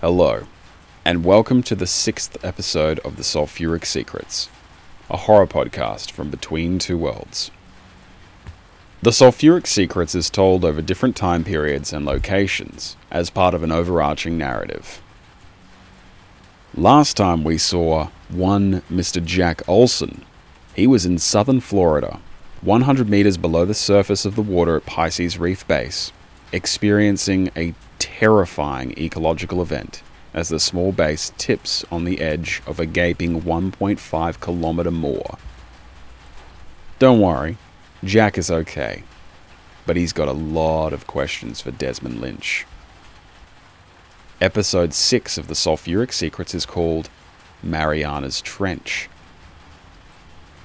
Hello, and welcome to the 6th episode of The Sulphuric Secrets, a horror podcast from Between Two Worlds. The Sulphuric Secrets is told over different time periods and locations, as part of an overarching narrative. Last time we saw one Mr. Jack Olson. He was in southern Florida, 100 meters below the surface of the water at Pisces Reef Base, experiencing a terrifying ecological event as the small base tips on the edge of a gaping 1.5 kilometer moor. Don't worry, Jack is okay, but he's got a lot of questions for Desmond Lynch. Episode 6 of The Sulphuric Secrets is called Mariana's Trench.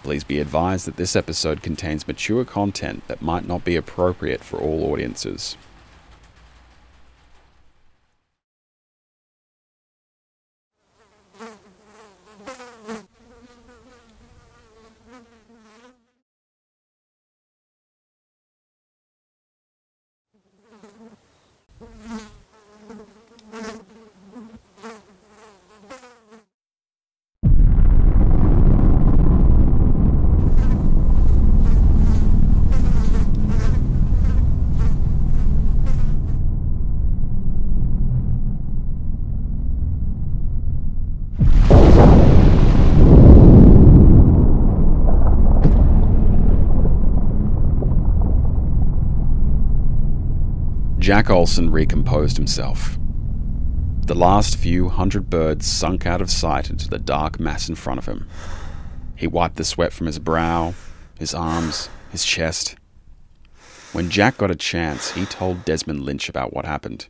Please be advised that this episode contains mature content that might not be appropriate for all audiences. Jack Olson recomposed himself. The last few hundred birds sunk out of sight into the dark mass in front of him. He wiped the sweat from his brow, his arms, his chest. When Jack got a chance, he told Desmond Lynch about what happened.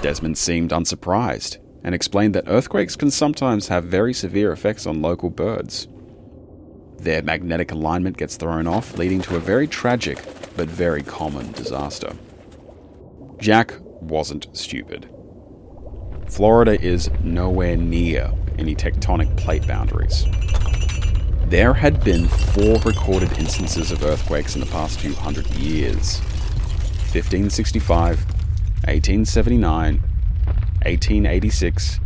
Desmond seemed unsurprised and explained that earthquakes can sometimes have very severe effects on local birds. Their magnetic alignment gets thrown off, leading to a very tragic but very common disaster. Jack wasn't stupid. Florida is nowhere near any tectonic plate boundaries. There had been 4 recorded instances of earthquakes in the past few hundred years. 1565, 1879, 1886,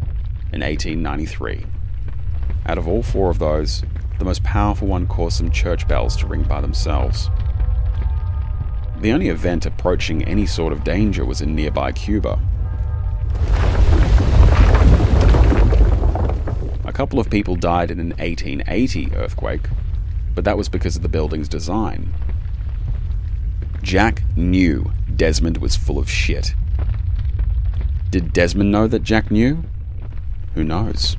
and 1893. Out of all 4 of those, the most powerful one caused some church bells to ring by themselves. The only event approaching any sort of danger was in nearby Cuba. A couple of people died in an 1880 earthquake, but that was because of the building's design. Jack knew Desmond was full of shit. Did Desmond know that Jack knew? Who knows?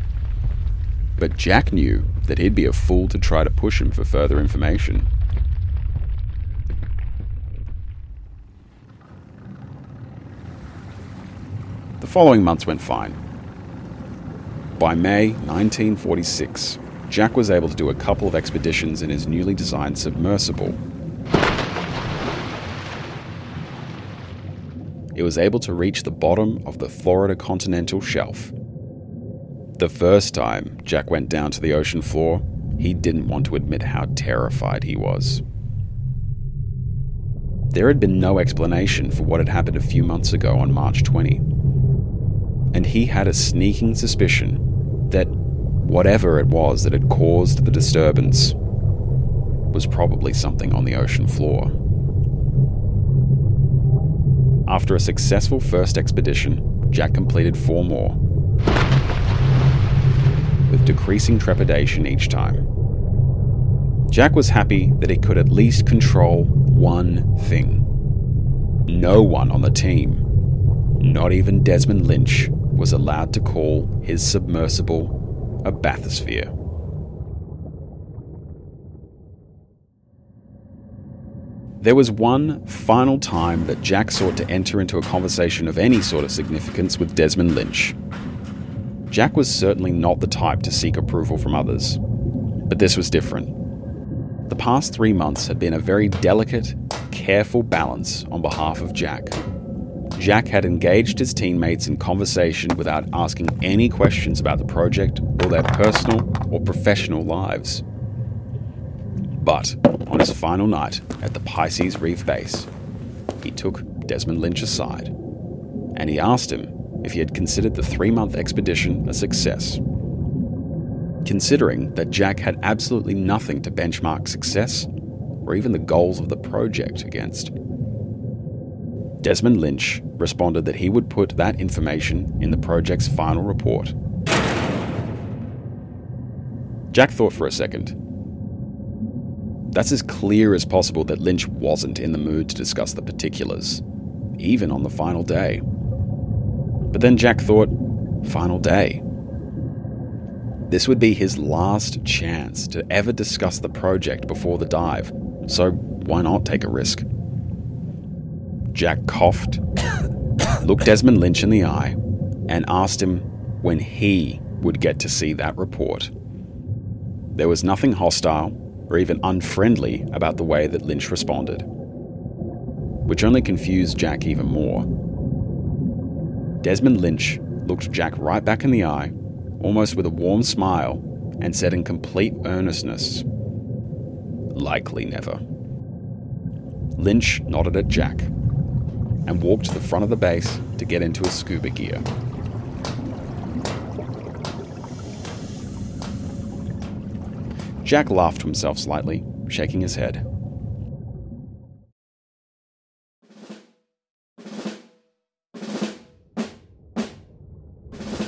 But Jack knew that he'd be a fool to try to push him for further information. The following months went fine. By May 1946, Jack was able to do a couple of expeditions in his newly designed submersible. It was able to reach the bottom of the Florida continental shelf. The first time Jack went down to the ocean floor, he didn't want to admit how terrified he was. There had been no explanation for what had happened a few months ago on March 20, and he had a sneaking suspicion that whatever it was that had caused the disturbance was probably something on the ocean floor. After a successful first expedition, Jack completed 4 more, with decreasing trepidation each time. Jack was happy that he could at least control one thing. No one on the team, not even Desmond Lynch, was allowed to call his submersible a bathysphere. There was one final time that Jack sought to enter into a conversation of any sort of significance with Desmond Lynch. Jack was certainly not the type to seek approval from others, but this was different. The past 3 months had been a very delicate, careful balance on behalf of Jack. Jack had engaged his teammates in conversation without asking any questions about the project or their personal or professional lives. But on his final night at the Pisces Reef Base, he took Desmond Lynch aside, and he asked him if he had considered the 3-month expedition a success. Considering that Jack had absolutely nothing to benchmark success or even the goals of the project against. Desmond Lynch responded that he would put that information in the project's final report. Jack thought for a second. That's as clear as possible that Lynch wasn't in the mood to discuss the particulars, even on the final day. But then Jack thought, final day. This would be his last chance to ever discuss the project before the dive, so why not take a risk? Jack coughed, looked Desmond Lynch in the eye, and asked him when he would get to see that report. There was nothing hostile or even unfriendly about the way that Lynch responded, which only confused Jack even more. Desmond Lynch looked Jack right back in the eye, almost with a warm smile, and said in complete earnestness, "Likely never." Lynch nodded at Jack and walked to the front of the base to get into his scuba gear. Jack laughed to himself slightly, shaking his head.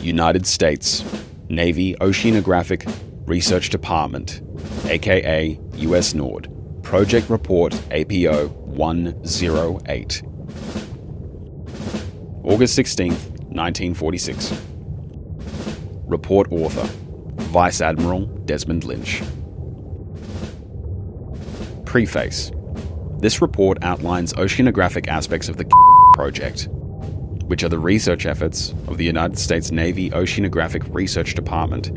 United States Navy Oceanographic Research Department, aka USNORD, Project Report APO-108. August 16th, 1946. Report Author, Vice Admiral Desmond Lynch. Preface. This report outlines oceanographic aspects of the project, which are the research efforts of the United States Navy Oceanographic Research Department,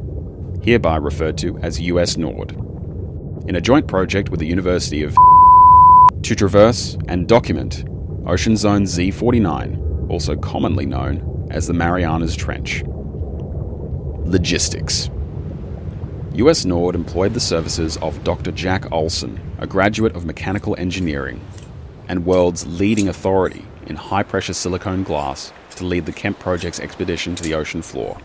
hereby referred to as USNORD, in a joint project with the University of to traverse and document Ocean Zone Z-49, also commonly known as the Mariana's Trench. Logistics. USNORD employed the services of Dr. Jack Olson, a graduate of mechanical engineering and world's leading authority in high-pressure silicone glass, to lead the Kemp Project's expedition to the ocean floor,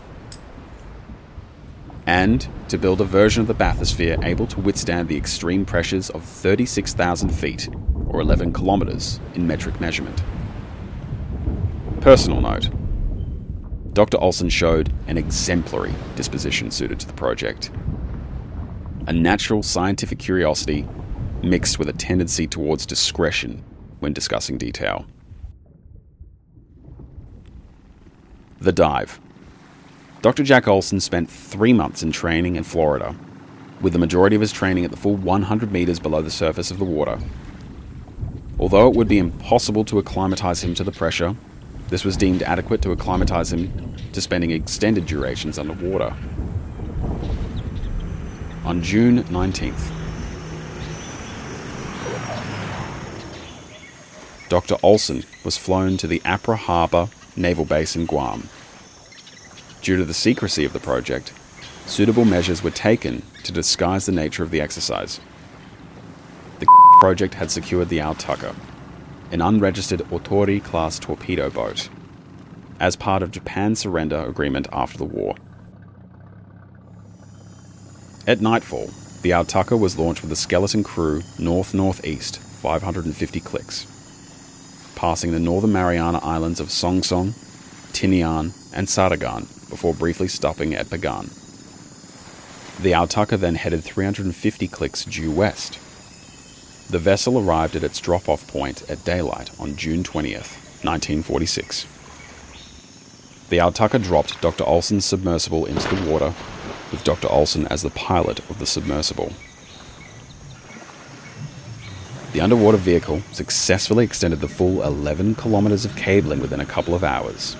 and to build a version of the bathysphere able to withstand the extreme pressures of 36,000 feet, or 11 kilometers, in metric measurement. Personal note. Dr. Olson showed an exemplary disposition suited to the project. A natural scientific curiosity mixed with a tendency towards discretion when discussing detail. The dive. Dr. Jack Olson spent 3 months in training in Florida, with the majority of his training at the full 100 meters below the surface of the water. Although it would be impossible to acclimatize him to the pressure, this was deemed adequate to acclimatize him to spending extended durations underwater. On June 19th, Dr. Olson was flown to the Apra Harbor Naval Base in Guam. Due to the secrecy of the project, suitable measures were taken to disguise the nature of the exercise. The project had secured the Aotaka, an unregistered Otori-class torpedo boat, as part of Japan's surrender agreement after the war. At nightfall, the Aotaka was launched with a skeleton crew north-northeast, 550 clicks, passing the northern Mariana Islands of Songsong, Tinian, and Saragan before briefly stopping at Pagan. The Aotaka then headed 350 clicks due west. The vessel arrived at its drop-off point at daylight on June 20th, 1946. The Aotaka dropped Dr. Olson's submersible into the water, with Dr. Olson as the pilot of the submersible. The underwater vehicle successfully extended the full 11 kilometers of cabling within a couple of hours.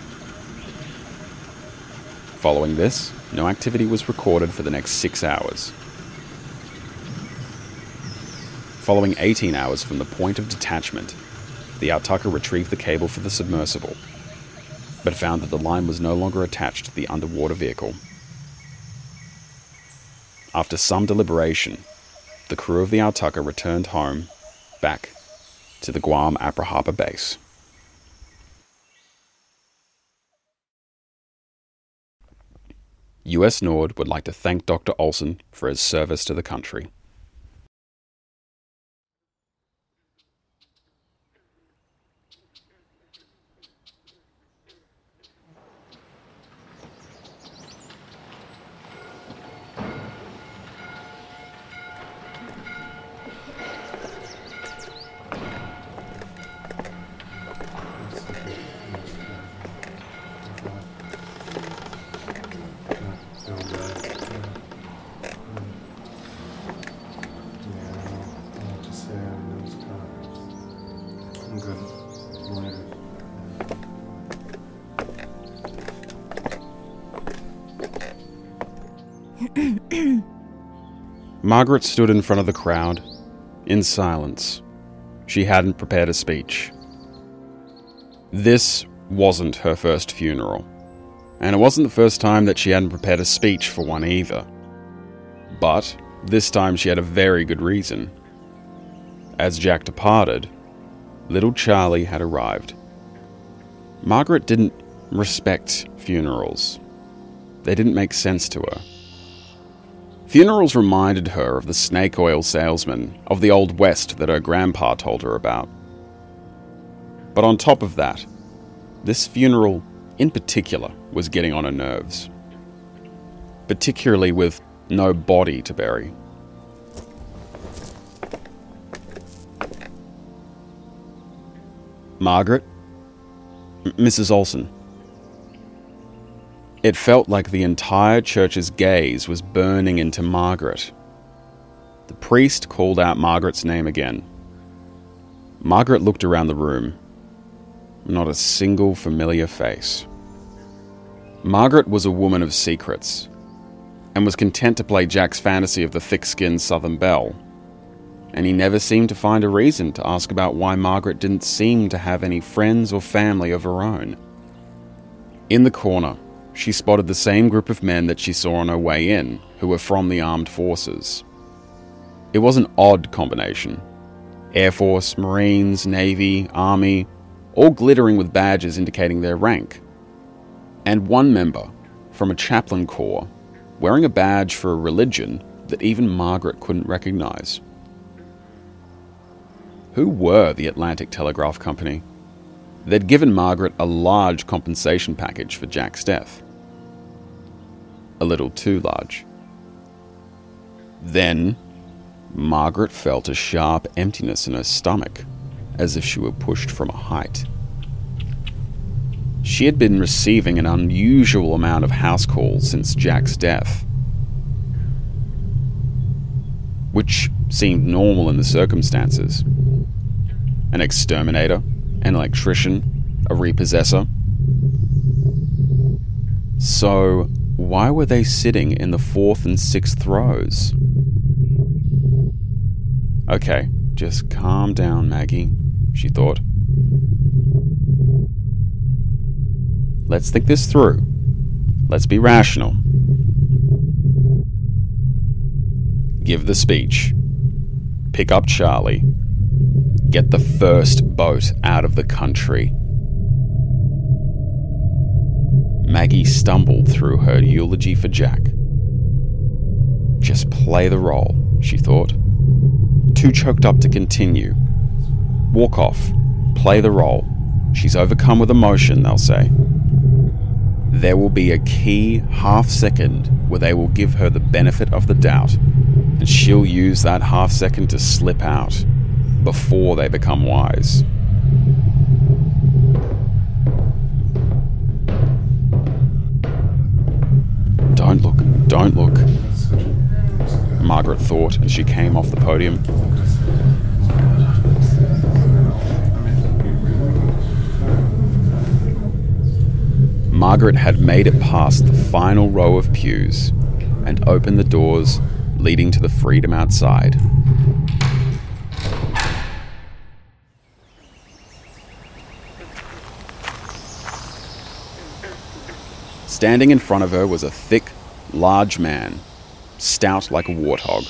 Following this, no activity was recorded for the next 6 hours. Following 18 hours from the point of detachment, the Aotaka retrieved the cable for the submersible, but found that the line was no longer attached to the underwater vehicle. After some deliberation, the crew of the Aotaka returned home, back to the Guam Apra Harbor base. USNORD would like to thank Dr. Olson for his service to the country. Margaret stood in front of the crowd, in silence. She hadn't prepared a speech. This wasn't her first funeral, and it wasn't the first time that she hadn't prepared a speech for one either. But this time she had a very good reason. As Jack departed, little Charlie had arrived. Margaret didn't respect funerals. They didn't make sense to her. Funerals reminded her of the snake oil salesman of the Old West that her grandpa told her about. But on top of that, this funeral in particular was getting on her nerves. Particularly with no body to bury. Margaret? Mrs. Olson. It felt like the entire church's gaze was burning into Margaret. The priest called out Margaret's name again. Margaret looked around the room. Not a single familiar face. Margaret was a woman of secrets, and was content to play Jack's fantasy of the thick-skinned Southern belle, and he never seemed to find a reason to ask about why Margaret didn't seem to have any friends or family of her own. In the corner, she spotted the same group of men that she saw on her way in, who were from the armed forces. It was an odd combination. Air Force, Marines, Navy, Army, all glittering with badges indicating their rank. And one member, from a chaplain corps, wearing a badge for a religion that even Margaret couldn't recognize. Who were the Atlantic Telegraph Company? They'd given Margaret a large compensation package for Jack's death. A little too large. Then, Margaret felt a sharp emptiness in her stomach, as if she were pushed from a height. She had been receiving an unusual amount of house calls since Jack's death, which seemed normal in the circumstances. An exterminator, an electrician, a repossessor. So, why were they sitting in the 4th and 6th rows? Okay, just calm down, Maggie, she thought. Let's think this through. Let's be rational. Give the speech. Pick up Charlie. Get the first boat out of the country. Maggie stumbled through her eulogy for Jack. Just play the role, she thought. Too choked up to continue. Walk off. Play the role. She's overcome with emotion, they'll say. There will be a key half-second where they will give her the benefit of the doubt, and she'll use that half-second to slip out before they become wise. Don't look, Margaret thought, and she came off the podium. Margaret had made it past the final row of pews and opened the doors leading to the freedom outside. Standing in front of her was a thick, large man, stout like a warthog,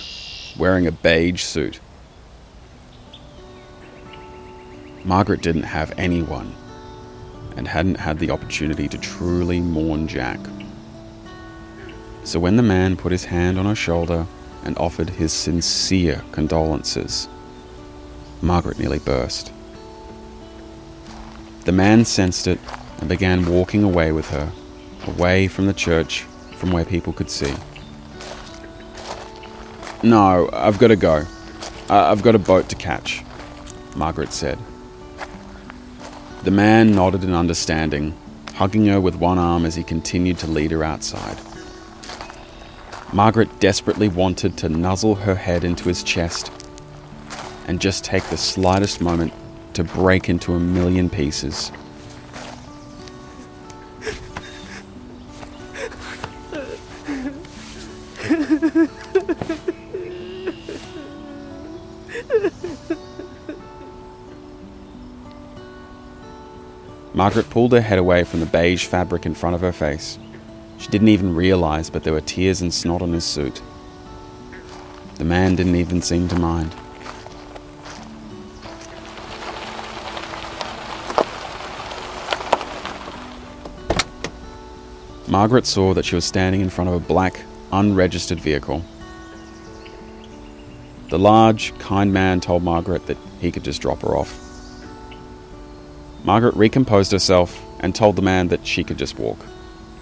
wearing a beige suit. Margaret didn't have anyone, and hadn't had the opportunity to truly mourn Jack. So when the man put his hand on her shoulder and offered his sincere condolences, Margaret nearly burst. The man sensed it and began walking away with her, away from the church, from where people could see. "No, I've got to go. I've got a boat to catch," Margaret said. The man nodded in understanding, hugging her with one arm as he continued to lead her outside. Margaret desperately wanted to nuzzle her head into his chest and just take the slightest moment to break into a million pieces. Margaret pulled her head away from the beige fabric in front of her face. She didn't even realize, but there were tears and snot on his suit. The man didn't even seem to mind. Margaret saw that she was standing in front of a black, unregistered vehicle. The large, kind man told Margaret that he could just drop her off. Margaret recomposed herself and told the man that she could just walk.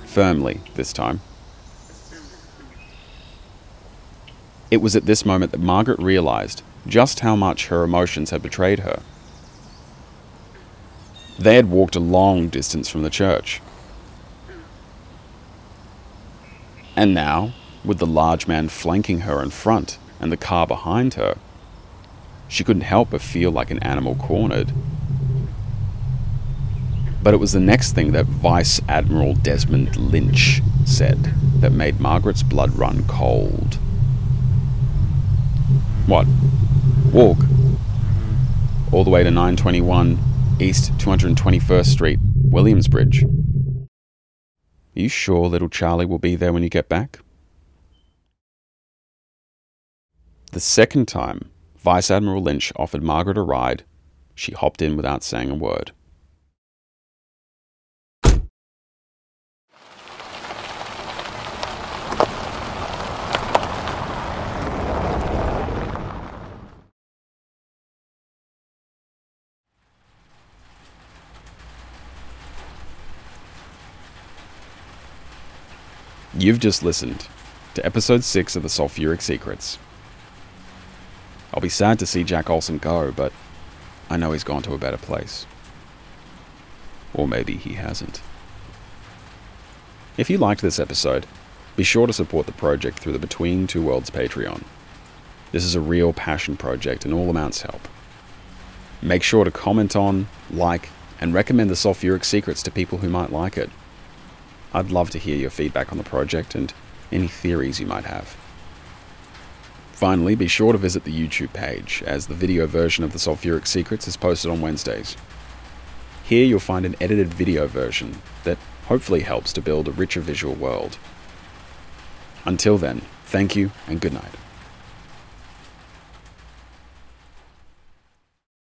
Firmly, this time. It was at this moment that Margaret realized just how much her emotions had betrayed her. They had walked a long distance from the church. And now, with the large man flanking her in front and the car behind her, she couldn't help but feel like an animal cornered. But it was the next thing that Vice Admiral Desmond Lynch said that made Margaret's blood run cold. What? Walk? All the way to 921 East 221st Street, Williamsbridge. Are you sure little Charlie will be there when you get back? The second time Vice Admiral Lynch offered Margaret a ride, she hopped in without saying a word. You've just listened to Episode 6 of The Sulphuric Secrets. I'll be sad to see Jack Olson go, but I know he's gone to a better place. Or maybe he hasn't. If you liked this episode, be sure to support the project through the Between Two Worlds Patreon. This is a real passion project and all amounts help. Make sure to comment on, like, and recommend The Sulphuric Secrets to people who might like it. I'd love to hear your feedback on the project and any theories you might have. Finally, be sure to visit the YouTube page, as the video version of The Sulphuric Secrets is posted on Wednesdays. Here you'll find an edited video version that hopefully helps to build a richer visual world. Until then, thank you and good night.